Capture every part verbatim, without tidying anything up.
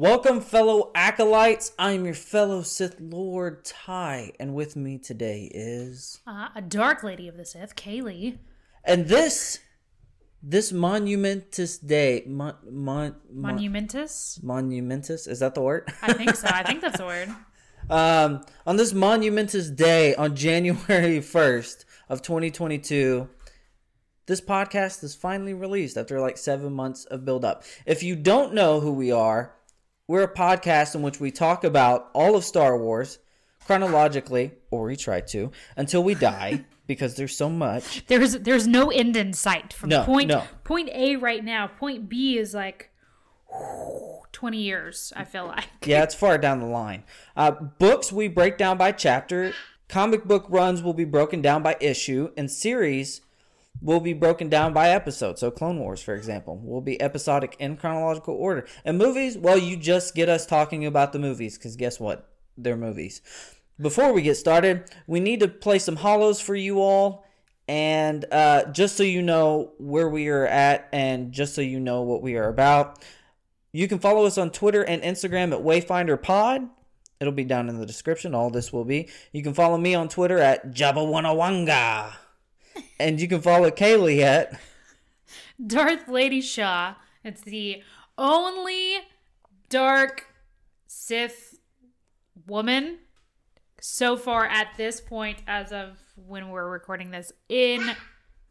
Welcome, fellow acolytes. I'm your fellow Sith Lord, Ty, and with me today is... Uh, a Dark Lady of the Sith, Kaylee. And this, this monumentous day, mon, mon, mon, monumentous? Monumentous, is that the word? I think so, I think that's the word. Um, on this monumentous day, on January first of twenty twenty-two... this podcast is finally released after like seven months of build-up. If you don't know who we are, we're a podcast in which we talk about all of Star Wars chronologically, or we try to, until we die, because there's so much. There's there's no end in sight. From no, point, no. point A right now, point B is like whew, twenty years, I feel like. Yeah, it's far down the line. Uh, books we break down by chapter. Comic book runs will be broken down by issue, and series will be broken down by episode. So Clone Wars, for example, will be episodic in chronological order. And movies, well, you just get us talking about the movies, because guess what? They're movies. Before we get started, we need to play some hollows for you all. And uh, just so you know where we are at and just so you know what we are about, you can follow us on Twitter and Instagram at WayfinderPod. It'll be down in the description. All this will be. You can follow me on Twitter at Jabba Wanawanga. And you can follow Kaylee at Darth Lady Shaw. It's the only dark Sith woman so far at this point, as of when we're recording this, in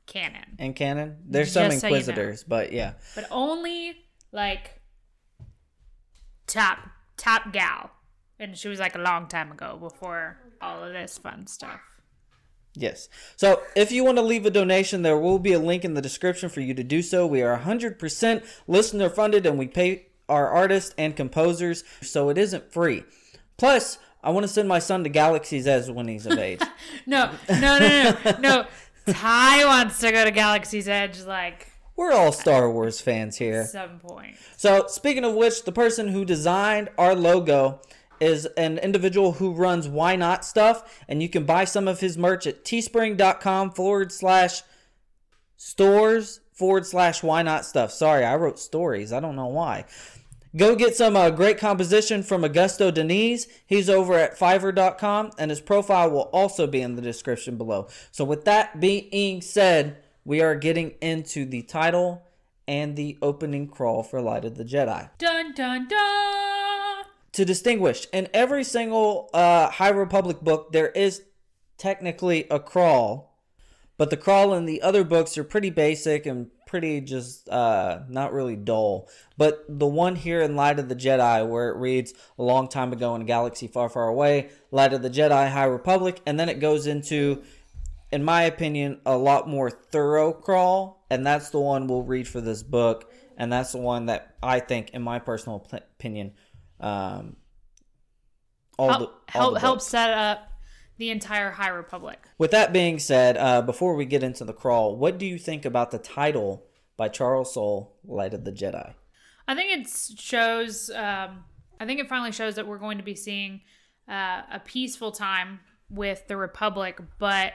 canon. In canon? There's some Just Inquisitors, so you know. But yeah. But only, like, top, top gal. And she was, like, a long time ago, before all of this fun stuff. Yes. So if you want to leave a donation, there will be a link in the description for you to do so. We are one hundred percent listener funded, and we pay our artists and composers, so it isn't free. Plus, I want to send my son to Galaxy's Edge when he's of age. no, no, no, no, no. Ty wants to go to Galaxy's Edge, like... We're all Star Wars fans here. At some point. So, speaking of which, the person who designed our logo is an individual who runs Why Not Stuff, and you can buy some of his merch at teespring.com forward slash stores forward slash Why Not Stuff. Sorry, I wrote stories. I don't know why. Go get some uh, great composition from Augusto Diniz. He's over at fiverr dot com, and his profile will also be in the description below. So with that being said, we are getting into the title and the opening crawl for Light of the Jedi. Dun, dun, dun! To distinguish, in every single uh, High Republic book, there is technically a crawl, but the crawl in the other books are pretty basic and pretty just uh, not really dull. But the one here in Light of the Jedi, where it reads, a long time ago in a galaxy far, far away, Light of the Jedi, High Republic, and then it goes into, in my opinion, a lot more thorough crawl, and that's the one we'll read for this book, and that's the one that I think, in my personal p- opinion, Um, all help, the, all help, the help set up the entire High Republic. With that being said, uh, before we get into the crawl, what do you think about the title by Charles Soule, Light of the Jedi? I think it shows, um, I think it finally shows that we're going to be seeing uh, a peaceful time with the Republic, but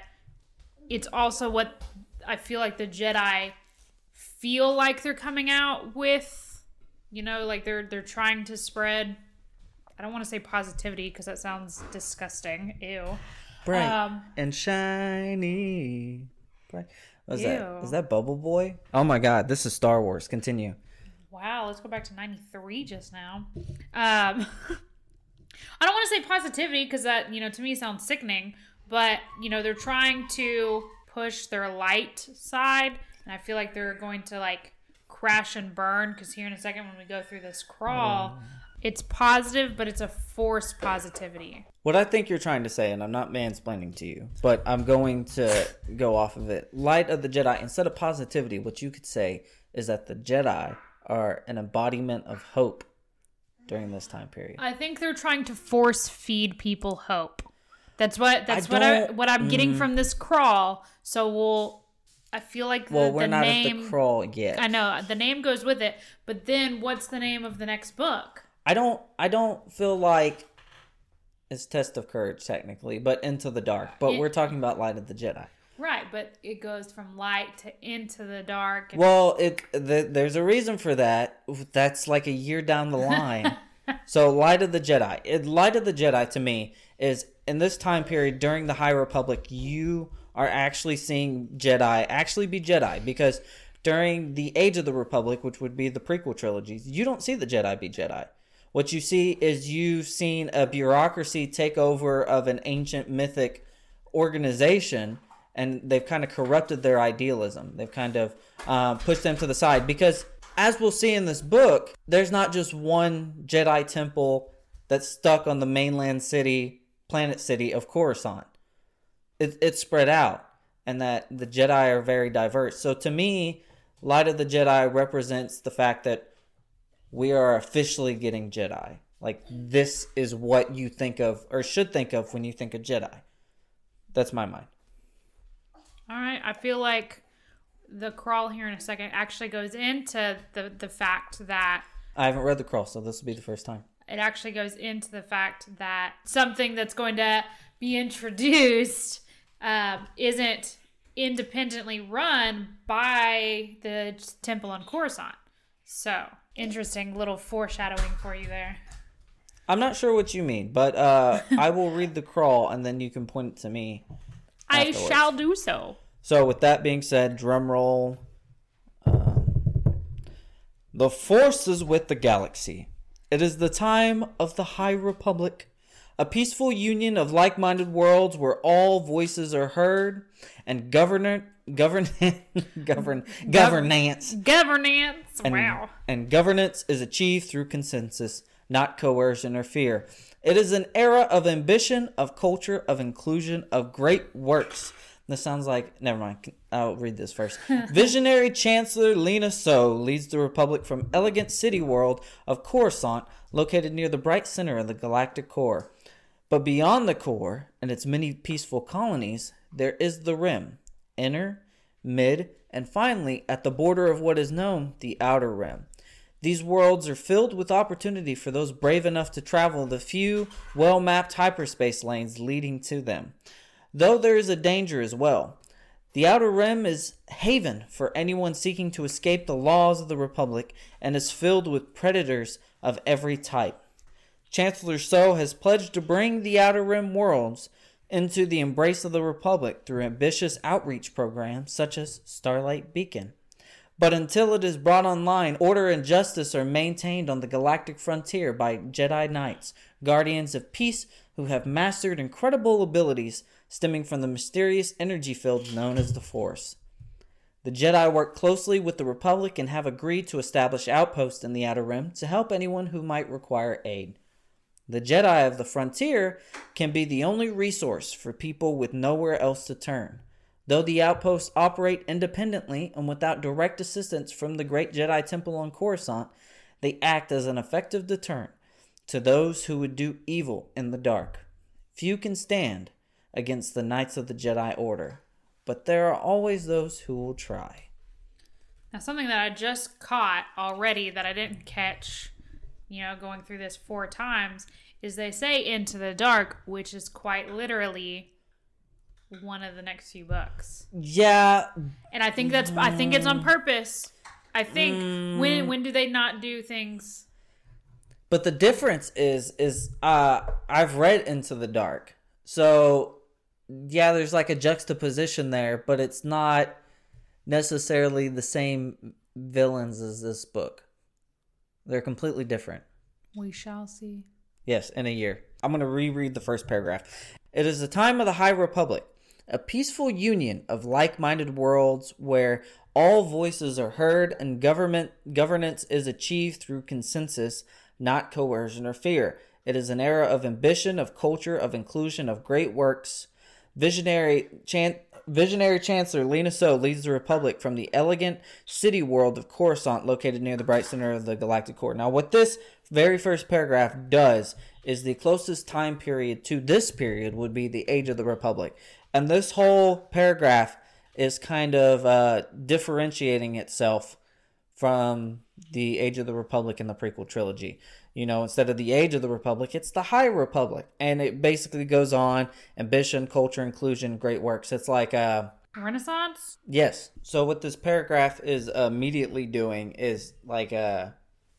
it's also what I feel like the Jedi feel like they're coming out with. You know, like they're they're trying to spread, I don't want to say positivity because that sounds disgusting. Ew. Bright um, and shiny. Bright. What was ew. that? Is that Bubble Boy? Oh my God, this is Star Wars. Continue. Wow, let's go back to ninety-three just now. Um, I don't want to say positivity because that, you know, to me sounds sickening. But, you know, they're trying to push their light side. And I feel like they're going to, like, crash and burn, because here in a second when we go through this crawl, it's positive, but it's a forced positivity. What I think you're trying to say, and I'm not mansplaining to you, but I'm going to go off of it. Light of the Jedi, instead of positivity, what you could say is that the Jedi are an embodiment of hope during this time period. I think they're trying to force feed people hope. That's what that's I what I what I'm getting mm. from this crawl. So we'll. I feel like the, well, we're the not name, at the crawl yet. I know the name goes with it, but then what's the name of the next book? I don't. I don't feel like it's Test of Courage technically, but Into the Dark. But it, we're talking about Light of the Jedi, right? But it goes from light to into the dark. And well, it the, there's a reason for that. That's like a year down the line. So Light of the Jedi. It, Light of the Jedi to me is in this time period during the High Republic, you are actually seeing Jedi actually be Jedi, because during the Age of the Republic, which would be the prequel trilogies, you don't see the Jedi be Jedi. What you see is you've seen a bureaucracy take over of an ancient mythic organization, and they've kind of corrupted their idealism. They've kind of uh, pushed them to the side, because as we'll see in this book, there's not just one Jedi temple that's stuck on the mainland city, planet city of Coruscant. It, it's spread out, and that the Jedi are very diverse. So to me, Light of the Jedi represents the fact that we are officially getting Jedi. Like, this is what you think of, or should think of, when you think of Jedi. That's my mind. All right. I feel like the crawl here in a second actually goes into the, the fact that... I haven't read the crawl, so this will be the first time. It actually goes into the fact that something that's going to be introduced uh, isn't independently run by the temple on Coruscant. So, interesting little foreshadowing for you there. I'm not sure what you mean, but uh, I will read the crawl and then you can point it to me. Afterwards. I shall do so. So with that being said, drum roll. Um, the Force is with the galaxy. It is the time of the High Republic, a peaceful union of like-minded worlds where all voices are heard, and governor, govern, govern, Go- governance, governance, and, wow, and governance is achieved through consensus, not coercion or fear. It is an era of ambition, of culture, of inclusion, of great works. This sounds like... Never mind. I'll read this first. Visionary Chancellor Lina Soh leads the Republic from elegant city world of Coruscant, located near the bright center of the galactic core. But beyond the core and its many peaceful colonies, there is the Rim, inner, mid, and finally, at the border of what is known, the Outer Rim. These worlds are filled with opportunity for those brave enough to travel the few well-mapped hyperspace lanes leading to them, though there is a danger as well. The Outer Rim is haven for anyone seeking to escape the laws of the Republic and is filled with predators of every type. Chancellor Soh has pledged to bring the Outer Rim worlds into the embrace of the Republic through ambitious outreach programs such as Starlight Beacon. But until it is brought online, order and justice are maintained on the galactic frontier by Jedi Knights, guardians of peace who have mastered incredible abilities stemming from the mysterious energy field known as the Force. The Jedi work closely with the Republic and have agreed to establish outposts in the Outer Rim to help anyone who might require aid. The Jedi of the frontier can be the only resource for people with nowhere else to turn. Though the outposts operate independently and without direct assistance from the great Jedi Temple on Coruscant, they act as an effective deterrent to those who would do evil in the dark. Few can stand against the Knights of the Jedi Order, but there are always those who will try. Now, something that I just caught already that I didn't catch, you know, going through this four times, is they say Into the Dark, which is quite literally one of the next few books. Yeah. And I think that's, I think it's on purpose. I think, mm. when when do they not do things? But the difference is, is uh, I've read Into the Dark. So, yeah, there's like a juxtaposition there, but it's not necessarily the same villains as this book. They're completely different. We shall see. Yes, in a year. I'm going to reread the first paragraph. It is the time of the High Republic, a peaceful union of like-minded worlds where all voices are heard and government governance is achieved through consensus, not coercion or fear. It is an era of ambition, of culture, of inclusion, of great works. Visionary Chan- Visionary Chancellor Lina Soh leads the Republic from the elegant city world of Coruscant, located near the bright center of the galactic core. Now, what this very first paragraph does is the closest time period to this period would be the Age of the Republic. And this whole paragraph is kind of uh, differentiating itself from the Age of the Republic in the prequel trilogy. You know, instead of the Age of the Republic, it's the High Republic. And it basically goes on, ambition, culture, inclusion, great works. It's like a... Renaissance? Yes. So what this paragraph is immediately doing is like a...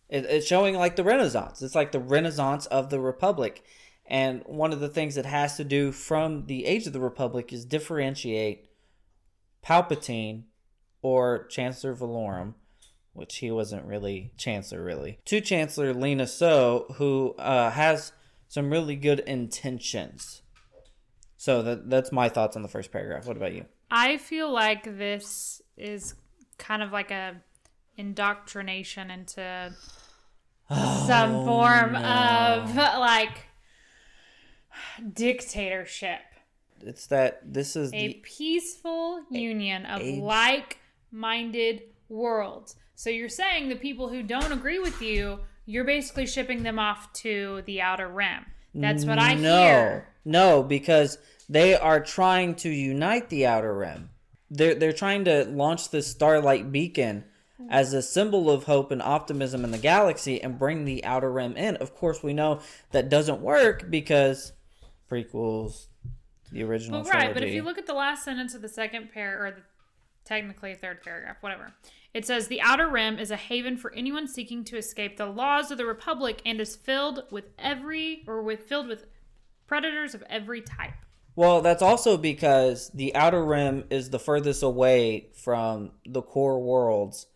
It, it's showing like the Renaissance. It's like the Renaissance of the Republic. And one of the things it has to do from the Age of the Republic is differentiate Palpatine or Chancellor Valorum, which he wasn't really Chancellor, really, to Chancellor Lina Soh, who uh, has some really good intentions. So that that's my thoughts on the first paragraph. What about you? I feel like this is kind of like a indoctrination into oh, some form no. of like dictatorship. It's that this is a the, peaceful a, union of a, like-minded worlds. So you're saying the people who don't agree with you, you're basically shipping them off to the Outer Rim. That's what I no, hear. No, because they are trying to unite the Outer Rim. They're, they're trying to launch this Starlight Beacon as a symbol of hope and optimism in the galaxy and bring the Outer Rim in. Of course, we know that doesn't work because prequels, the original well, trilogy. Right, but if you look at the last sentence of the second pair, or the, technically third paragraph, whatever, it says, the Outer Rim is a haven for anyone seeking to escape the laws of the Republic and is filled with every, or with filled with predators of every type. Well, that's also because the Outer Rim is the furthest away from the core worlds,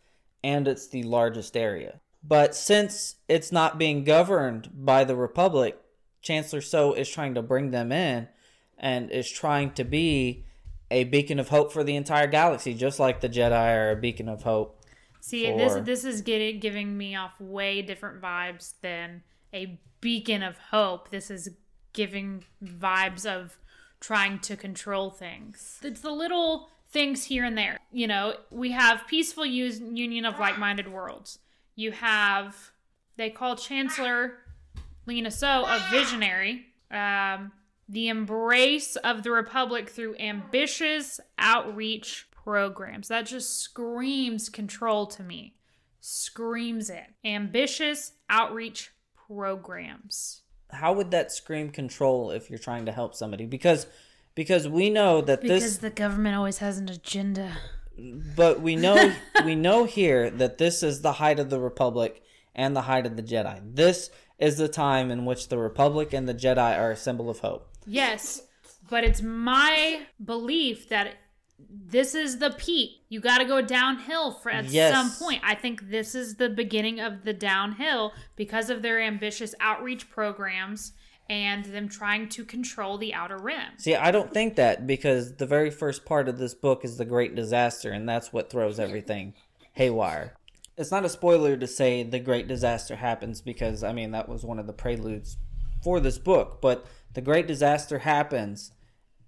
and it's the largest area. But since it's not being governed by the Republic, Chancellor Soh is trying to bring them in and is trying to be a beacon of hope for the entire galaxy, just like the Jedi are a beacon of hope. See, for... this this is getting, giving me off way different vibes than a beacon of hope. This is giving vibes of trying to control things. It's the little things here and there. You know, we have peaceful use, union of like-minded worlds. You have, they call Chancellor Lina Soh a visionary. Um, the embrace of the Republic through ambitious outreach programs. That just screams control to me. Screams it. Ambitious outreach programs. How would that scream control if you're trying to help somebody? Because because we know that because this... Because the government always has an agenda. But we know we know here that this is the height of the Republic and the height of the Jedi. This is the time in which the Republic and the Jedi are a symbol of hope. Yes, but it's my belief that this is the peak. You got to go downhill for at yes. some point. I think this is the beginning of the downhill because of their ambitious outreach programs and them trying to control the Outer Rim. See, I don't think that, because the very first part of this book is the Great Disaster, and that's what throws everything haywire. It's not a spoiler to say the Great Disaster happens because, I mean, that was one of the preludes for this book, but the Great Disaster happens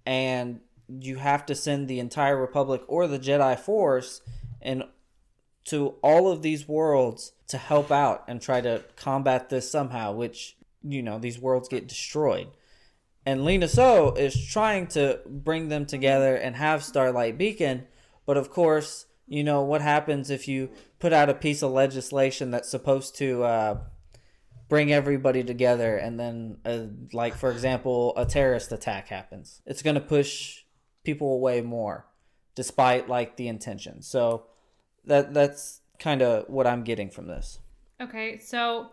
and you have to send the entire Republic or the Jedi Force and to all of these worlds to help out and try to combat this somehow, which, you know, these worlds get destroyed. And Lina Soh is trying to bring them together and have Starlight Beacon, but of course, you know, what happens if you put out a piece of legislation that's supposed to uh, bring everybody together and then, uh, like, for example, a terrorist attack happens? It's going to push people away more, despite, like, the intention. So that that's kind of what I'm getting from this. Okay, so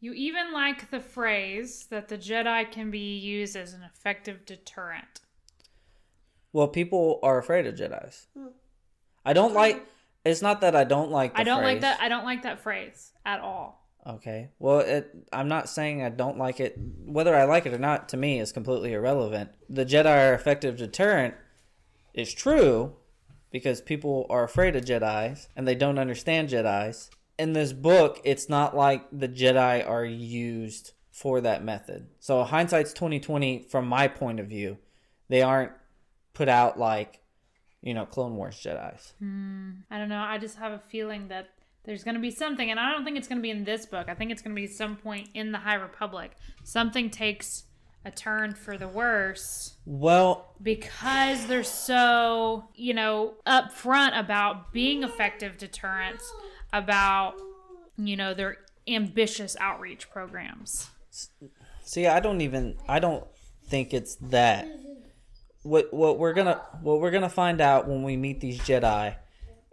you even like the phrase that the Jedi can be used as an effective deterrent. Well, people are afraid of Jedis. Mm. I don't like, it's not that I don't like the I don't phrase. like that, I don't like that phrase at all. Okay. Well, it, I'm not saying I don't like it. Whether I like it or not, to me, is completely irrelevant. The Jedi are effective deterrent is true because people are afraid of Jedis and they don't understand Jedis. In this book, it's not like the Jedi are used for that method. So hindsight's twenty twenty from my point of view. They aren't put out like, you know, Clone Wars Jedis. Hmm. I don't know. I just have a feeling that there's going to be something, and I don't think it's going to be in this book. I think it's going to be some point in the High Republic. Something takes a turn for the worse. Well, because they're so, you know, upfront about being effective deterrents, about, you know, their ambitious outreach programs. See, I don't even, I don't think it's that. What what we're gonna what we're gonna find out when we meet these Jedi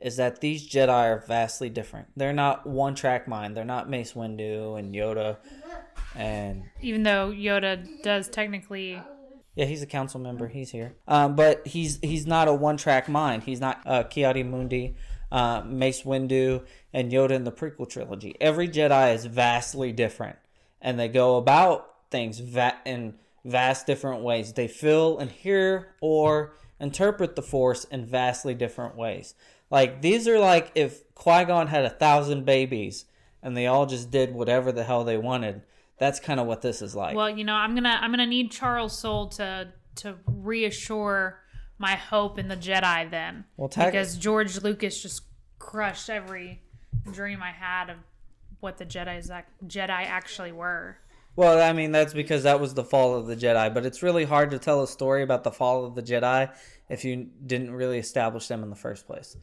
is that these Jedi are vastly different. They're not one-track mind. They're not Mace Windu and Yoda. And even though Yoda does technically... Yeah, he's a council member. He's here. Um, but he's he's not a one-track mind. He's not uh, Ki-Adi-Mundi, uh, Mace Windu, and Yoda in the prequel trilogy. Every Jedi is vastly different. And they go about things va- in vast different ways. They feel and hear or interpret the Force in vastly different ways. Like, these are like if Qui-Gon had a thousand babies and they all just did whatever the hell they wanted. That's kind of what this is like. Well, you know, I'm gonna I'm gonna need Charles Soule to to reassure my hope in the Jedi then, well, ta- because George Lucas just crushed every dream I had of what the Jedi's Jedi actually were. Well, I mean, that's because that was the fall of the Jedi, but it's really hard to tell a story about the fall of the Jedi if you didn't really establish them in the first place.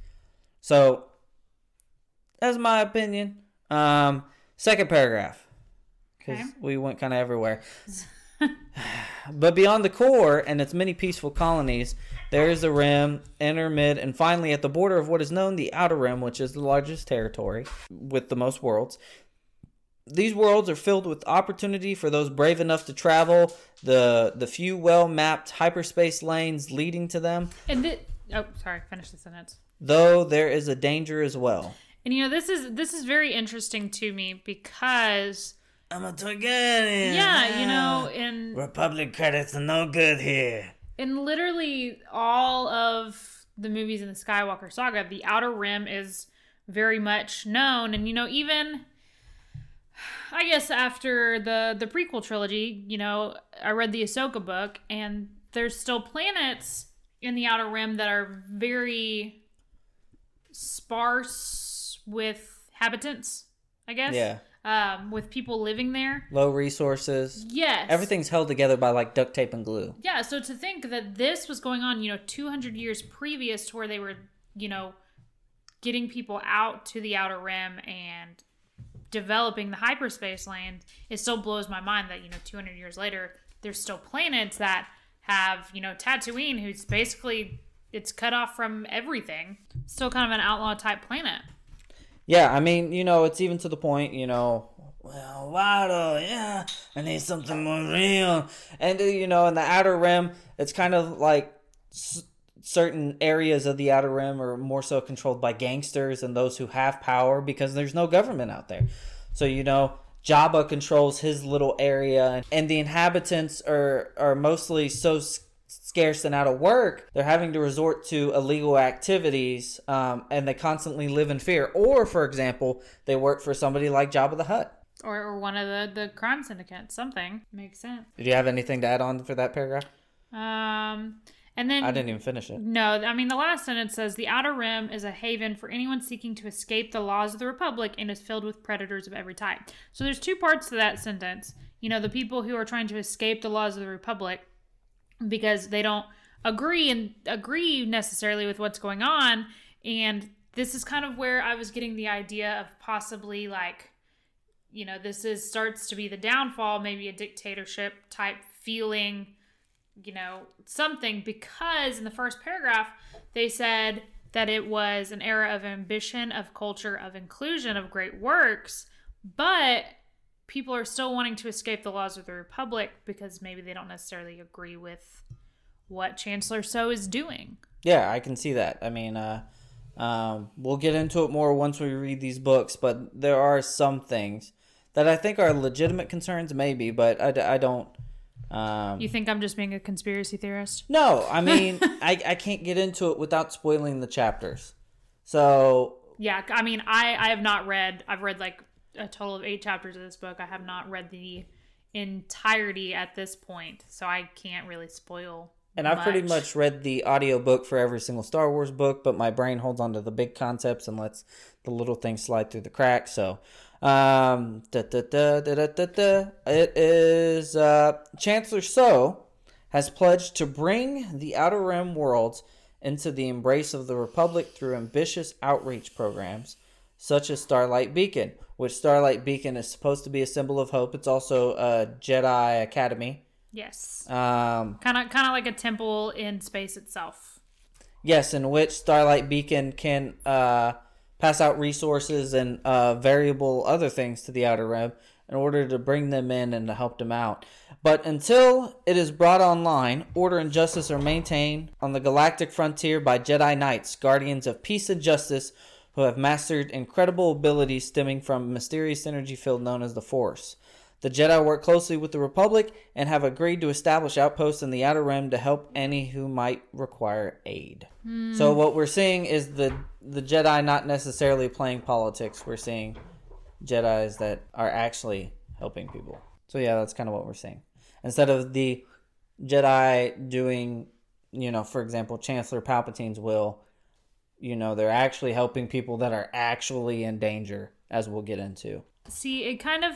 So, that's my opinion. Um, second paragraph. Because okay. We went kind of everywhere. But beyond the core and its many peaceful colonies, there is the rim, inner, mid, and finally at the border of what is known the outer rim, which is the largest territory with the most worlds. These worlds are filled with opportunity for those brave enough to travel the the few well-mapped hyperspace lanes leading to them. And th- oh, sorry, finish the sentence. Though there is a danger as well. And you know, this is this is very interesting to me because I'm a Targaryen. Yeah, you know, in Republic credits are no good here. In literally all of the movies in the Skywalker saga, the Outer Rim is very much known, and you know, even I guess after the, the prequel trilogy, you know, I read the Ahsoka book, and there's still planets in the Outer Rim that are very sparse with habitants, I guess. Yeah. Um, with people living there. Low resources. Yes. Everything's held together by, like, duct tape and glue. Yeah, so to think that this was going on, you know, two hundred years previous to where they were, you know, getting people out to the Outer Rim and developing the hyperspace land, it still blows my mind that, you know, two hundred years later, there's still planets that have, you know, Tatooine, who's basically, it's cut off from everything. Still kind of an outlaw-type planet. Yeah, I mean, you know, it's even to the point, you know, well, water, yeah, I need something more real. And, you know, in the Outer Rim, it's kind of like s- certain areas of the Outer Rim are more so controlled by gangsters and those who have power because there's no government out there. So, you know, Jabba controls his little area, and the inhabitants are, are mostly so scared. Scarce and out of work, they're having to resort to illegal activities, um, and they constantly live in fear. Or, for example, they work for somebody like Jabba the Hutt. Or, or one of the, the crime syndicates. Something. Makes sense. Did you have anything to add on for that paragraph? Um, and then... I didn't even finish it. No, I mean, the last sentence says, the Outer Rim is a haven for anyone seeking to escape the laws of the Republic and is filled with predators of every type. So there's two parts to that sentence. You know, the people who are trying to escape the laws of the Republic because they don't agree and agree necessarily with what's going on. And this is kind of where I was getting the idea of possibly like, you know, this is starts to be the downfall, maybe a dictatorship type feeling, you know, something, because in the first paragraph, they said that it was an era of ambition, of culture, of inclusion, of great works, but people are still wanting to escape the laws of the Republic because maybe they don't necessarily agree with what Chancellor Soh is doing. Yeah, I can see that. I mean, uh, um, we'll get into it more once we read these books, but there are some things that I think are legitimate concerns, maybe, but I, I don't... Um, you think I'm just being a conspiracy theorist? No, I mean, I, I can't get into it without spoiling the chapters. So... Yeah, I mean, I, I have not read... I've read, like, a total of eight chapters of this book. I have not read the entirety at this point, so I can't really spoil and much. I've pretty much read the audiobook for every single Star Wars book, but my brain holds on to the big concepts and lets the little things slide through the cracks. So um, da, da, da, da, da, da, da. It is uh, Chancellor Soh has pledged to bring the Outer Rim worlds into the embrace of the Republic through ambitious outreach programs such as Starlight Beacon, which Starlight Beacon is supposed to be a symbol of hope. It's also a Jedi Academy. Yes. Um, kind of kind of like a temple in space itself. Yes, in which Starlight Beacon can uh, pass out resources and uh, variable other things to the Outer Rim in order to bring them in and to help them out. But until it is brought online, order and justice are maintained on the galactic frontier by Jedi Knights, guardians of peace and justice, who have mastered incredible abilities stemming from a mysterious energy field known as the Force. The Jedi work closely with the Republic and have agreed to establish outposts in the Outer Rim to help any who might require aid. Mm. So what we're seeing is the the Jedi not necessarily playing politics. We're seeing Jedis that are actually helping people. So yeah, that's kind of what we're seeing. Instead of the Jedi doing, you know, for example, Chancellor Palpatine's will, you know, they're actually helping people that are actually in danger, as we'll get into. See, it kind of,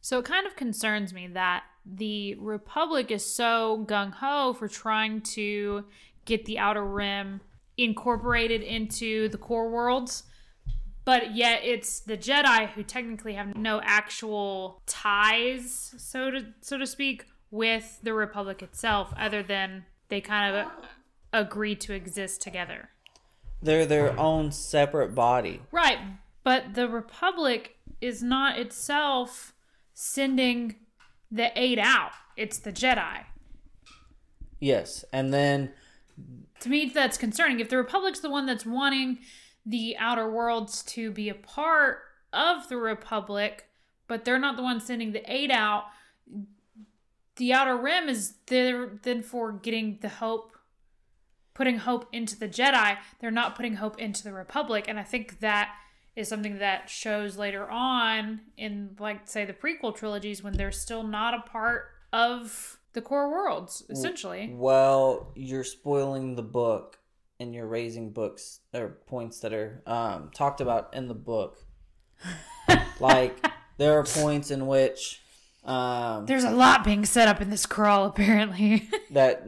so it kind of concerns me that the Republic is so gung-ho for trying to get the Outer Rim incorporated into the core worlds, but yet it's the Jedi who technically have no actual ties, so to so to speak, with the Republic itself, other than they kind of agree to exist together. They're their own separate body. Right, but the Republic is not itself sending the aid out. It's the Jedi. Yes, and then... To me, that's concerning. If the Republic's the one that's wanting the Outer Worlds to be a part of the Republic, but they're not the one sending the aid out, the Outer Rim is there then for getting the hope, putting hope into the Jedi. They're not putting hope into the Republic, and I think that is something that shows later on in, like, say, the prequel trilogies when they're still not a part of the core worlds, essentially. Well, you're spoiling the book and you're raising books or points that are um, talked about in the book. Like, there are points in which... Um, There's a lot being set up in this crawl, apparently. That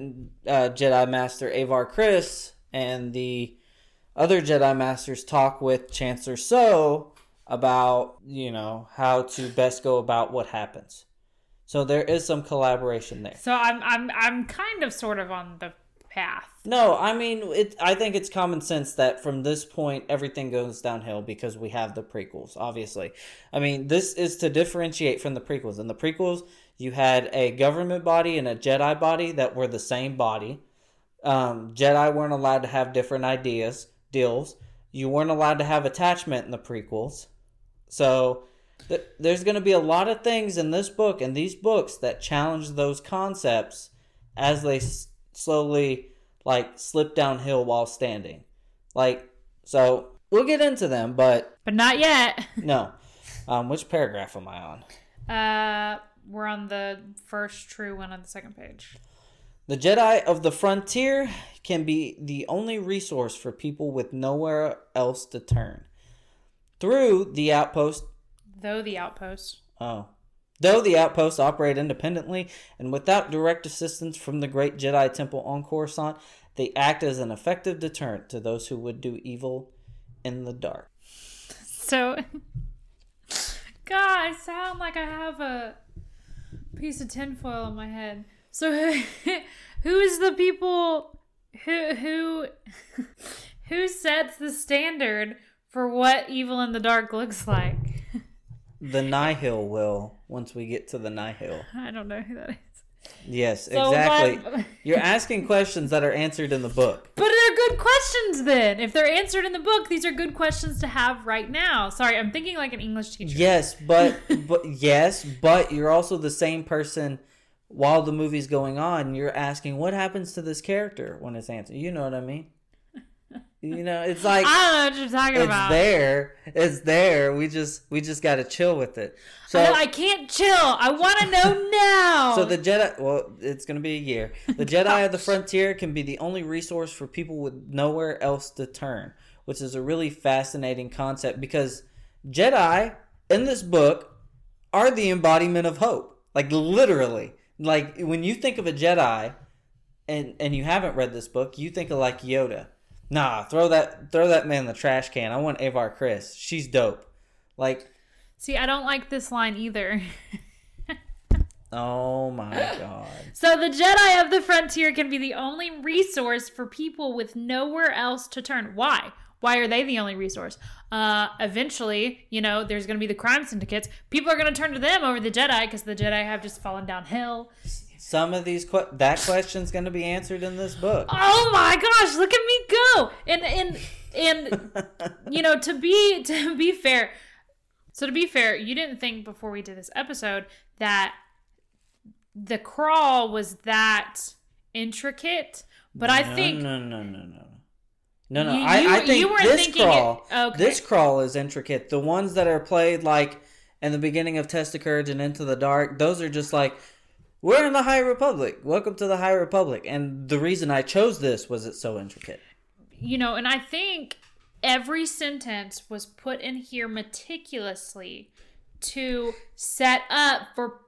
uh, Jedi Master Avar Kriss and the... other Jedi Masters talk with Chancellor Soh about, you know, how to best go about what happens. So there is some collaboration there. So I'm I'm I'm kind of sort of on the path. No, I mean, it. I think it's common sense that from this point, everything goes downhill because we have the prequels, obviously. I mean, this is to differentiate from the prequels. In the prequels, you had a government body and a Jedi body that were the same body. Um, Jedi weren't allowed to have different ideas. Deals. You weren't allowed to have attachment in the prequels. So th- there's going to be a lot of things in this book and these books that challenge those concepts as they s- slowly, like, slip downhill while standing. Like, so we'll get into them, but... But not yet. No. Um, which paragraph am I on? Uh, we're on the first true one on the second page. The Jedi of the Frontier can be the only resource for people with nowhere else to turn. Through the outpost... Though the outposts. Oh. Though the outposts operate independently and without direct assistance from the Great Jedi Temple on Coruscant, they act as an effective deterrent to those who would do evil in the dark. So... God, I sound like I have a piece of tinfoil on my head. So who is the people who who who sets the standard for what evil in the dark looks like? The Nihil will, once we get to the Nihil. I don't know who that is. Yes, so exactly. By... You're asking questions that are answered in the book. But they're good questions then. If they're answered in the book, these are good questions to have right now. Sorry, I'm thinking like an English teacher. Yes, but but yes, but you're also the same person. While the movie's going on, you're asking what happens to this character when it's answered. You know what I mean? You know, it's like I don't know what you're talking it's about. It's there. It's there. We just we just gotta chill with it. So I, I can't chill. I wanna know now. So the Jedi well, it's gonna be a year. The Jedi of the Frontier can be the only resource for people with nowhere else to turn, which is a really fascinating concept because Jedi in this book are the embodiment of hope. Like literally. Like, when you think of a Jedi, and and you haven't read this book, you think of, like, Yoda. Nah, throw that throw that man in the trash can. I want Avar Kriss. She's dope. Like... See, I don't like this line either. Oh my God. So the Jedi of the Frontier can be the only resource for people with nowhere else to turn. Why? Why are they the only resource? Uh, eventually, you know, there's going to be the crime syndicates. People are going to turn to them over the Jedi because the Jedi have just fallen downhill. Some of these que- that question's going to be answered in this book. Oh my gosh! Look at me go! And and and you know, to be to be fair. So to be fair, you didn't think before we did this episode that the crawl was that intricate, but no, I think no no no no no. No, no, you, I, I think you were this crawl, it, okay. this crawl is intricate. The ones that are played, like, in the beginning of Test of Courage and Into the Dark, those are just like, we're in the High Republic. Welcome to the High Republic. And the reason I chose this was it's so intricate. You know, and I think every sentence was put in here meticulously to set up for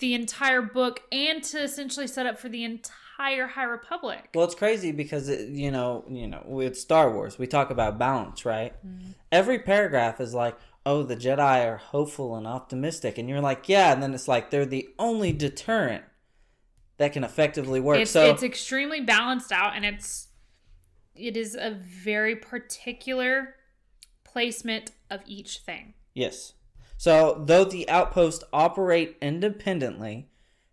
the entire book and to essentially set up for the entire... High Republic. Well, it's crazy because it, you know, you know, with Star Wars, we talk about balance, right? Mm-hmm. Every paragraph is like, "Oh, the Jedi are hopeful and optimistic," and you're like, "Yeah," and then it's like they're the only deterrent that can effectively work. It's, so it's extremely balanced out, and it's it is a very particular placement of each thing. Yes. So, though the outposts operate independently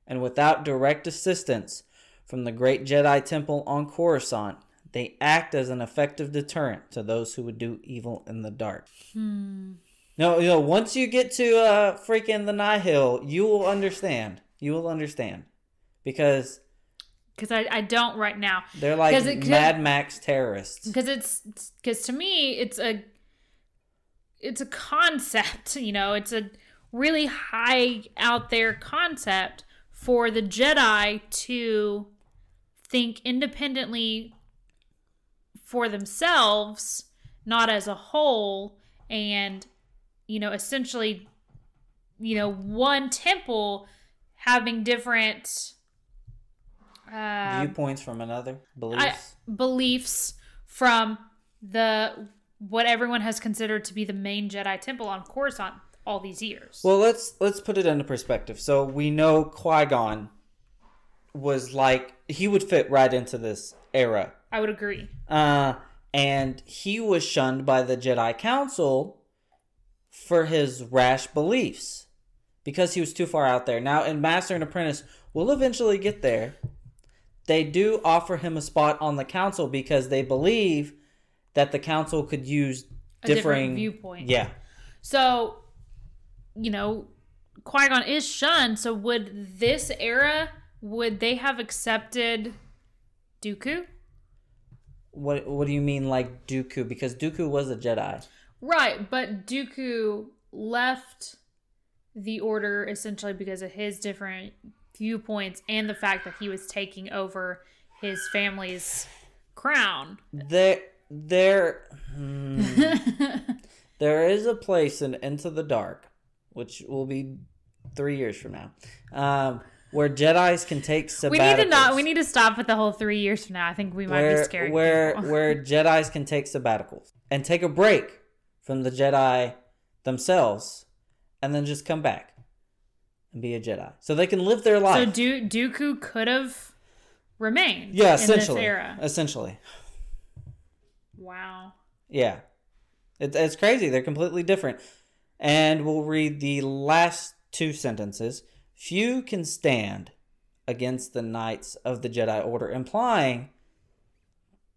and without direct assistance from the Great Jedi Temple on Coruscant, they act as an effective deterrent to those who would do evil in the dark. Hmm. No, you know, once you get to uh, freaking the Nihil, you will understand. You will understand. Because... Because I, I don't right now. They're like Cause it, cause, Mad Max terrorists. Because it's... Because to me, it's a... It's a concept, you know. It's a really high out there concept for the Jedi to... think independently for themselves, not as a whole, and, you know, essentially, you know, one temple having different uh, viewpoints from another, beliefs I, beliefs from the what everyone has considered to be the main Jedi temple on Coruscant all these years. Well, let's let's put it into perspective. So we know Qui-Gon was like, he would fit right into this era. I would agree. Uh, and he was shunned by the Jedi Council for his rash beliefs because he was too far out there. Now, in Master and Apprentice, we'll eventually get there. They do offer him a spot on the council because they believe that the council could use a differing... different viewpoint. Yeah. So, you know, Qui-Gon is shunned, so would this era... Would they have accepted Dooku? What What do you mean, like Dooku? Because Dooku was a Jedi, right? But Dooku left the Order essentially because of his different viewpoints and the fact that he was taking over his family's crown. There, there, hmm, there is a place in Into the Dark, which will be three years from now. Um, Where Jedis can take sabbaticals. We need to not. We need to stop with the whole three years from now. I think we might where, be scared. Where where Jedis can take sabbaticals and take a break from the Jedi themselves, and then just come back and be a Jedi, so they can live their life. So Do- Dooku could have remained. Yeah, essentially. In this era. Essentially. Wow. Yeah, it, it's crazy. They're completely different, and we'll read the last two sentences. Few can stand against the Knights of the Jedi Order, implying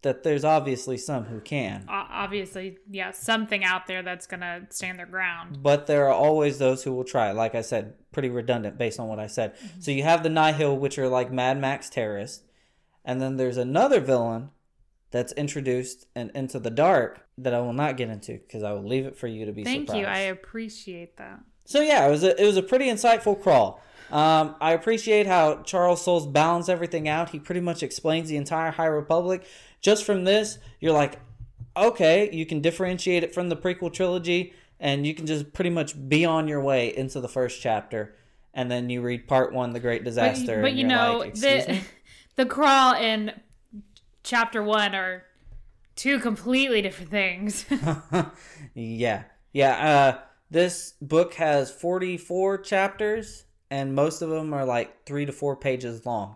that there's obviously some who can. Obviously, yeah, something out there that's going to stand their ground. But there are always those who will try. Like I said, pretty redundant based on what I said. Mm-hmm. So you have the Nihil, which are like Mad Max terrorists. And then there's another villain that's introduced in Into the Dark that I will not get into because I will leave it for you to be Thank surprised. Thank you. I appreciate that. So yeah, it was a, it was a pretty insightful crawl. Um, I appreciate how Charles Soule's balanced everything out. He pretty much explains the entire High Republic. Just from this, you're like, okay, you can differentiate it from the prequel trilogy, and you can just pretty much be on your way into the first chapter. And then you read part one, The Great Disaster. But, but and you know, like, the, the crawl and chapter one are two completely different things. yeah. Yeah. Uh, this book has forty-four chapters. and most of them are like three to four pages long.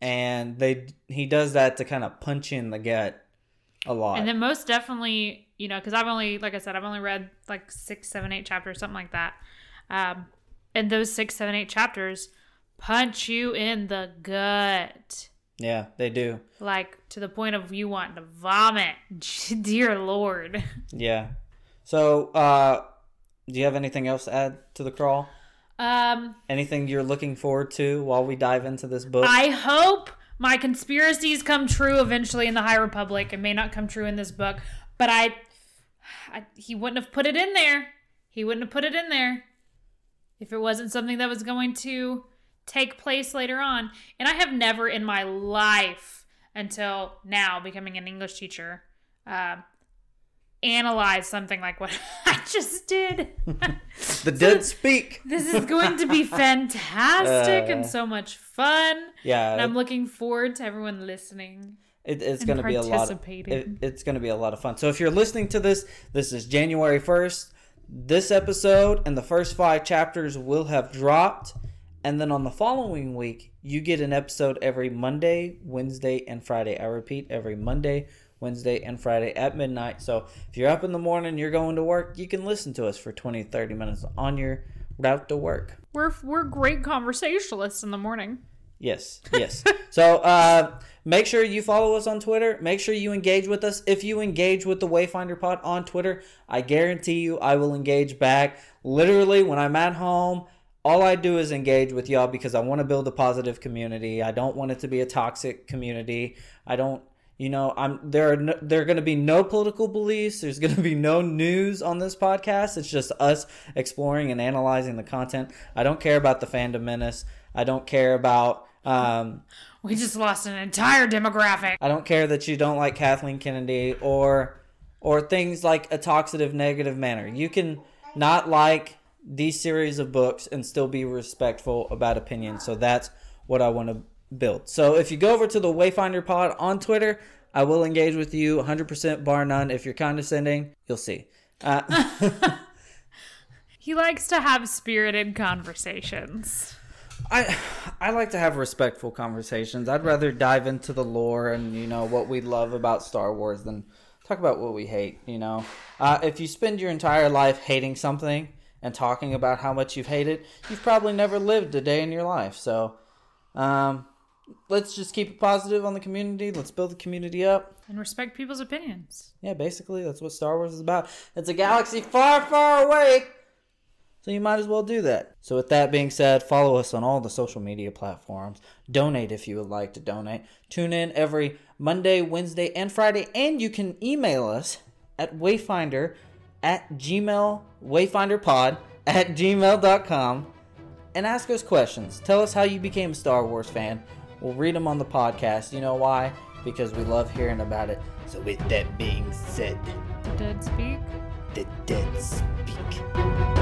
And they he does that to kind of punch you in the gut a lot. And then most definitely, you know, because I've only, like I said, I've only read like six, seven, eight chapters, something like that. Um, and those six, seven, eight chapters punch you in the gut. Yeah, they do. Like, to the point of you wanting to vomit. Dear Lord. Yeah. So, uh, do you have anything else to add to the crawl? Um, anything you're looking forward to while we dive into this book? I hope my conspiracies come true eventually in the High Republic. It may not come true in this book, but I, I he wouldn't have put it in there. He wouldn't have put it in there if it wasn't something that was going to take place later on. And I have never in my life until now, becoming an English teacher, uh, analyzed something like what I just did. The dead so speak. This is going to be fantastic uh, and so much fun. Yeah, and I'm it, looking forward to everyone listening. It, it's going to be a lot. Of, it, it's going to be a lot of fun. So if you're listening to this, this is January first. This episode and the first five chapters will have dropped. And then on the following week, you get an episode every Monday, Wednesday, and Friday. I repeat, every Monday, Wednesday, and Friday at midnight. So if you're up in the morning, you're going to work, you can listen to us for twenty, thirty minutes on your route to work. We're we're great conversationalists in the morning. Yes, yes. So uh, make sure you follow us on Twitter. Make sure you engage with us. If you engage with the Wayfinder Pod on Twitter, I guarantee you I will engage back. Literally, when I'm at home, all I do is engage with y'all because I want to build a positive community. I don't want it to be a toxic community. I don't, you know, I'm there are no, there are going to be no political beliefs. There's going to be no news on this podcast. It's just us exploring and analyzing the content. I don't care about the fandom menace. I don't care about... Um, we just lost an entire demographic. I don't care that you don't like Kathleen Kennedy or or things like a toxic, negative manner. You can not like these series of books and still be respectful about opinion. So that's what I want to build. So if you go over to the Wayfinder Pod on Twitter, I will engage with you one hundred percent bar none. If you're condescending, you'll see. Uh, he likes to have spirited conversations. I I like to have respectful conversations. I'd rather dive into the lore and, you know, what we love about Star Wars than talk about what we hate, you know. Uh, if you spend your entire life hating something and talking about how much you've hated, you've probably never lived a day in your life. So, um, let's just keep it positive on the community. Let's build the community up. And respect people's opinions. Yeah, basically, that's what Star Wars is about. It's a galaxy far, far away. So you might as well do that. So with that being said, follow us on all the social media platforms. Donate if you would like to donate. Tune in every Monday, Wednesday, and Friday. And you can email us at wayfinder at gmail, wayfinderpod at gmail dot com, and ask us questions. Tell us how you became a Star Wars fan. We'll read them on the podcast. You know why? Because we love hearing about it. So with that being said, the dead speak. The dead speak.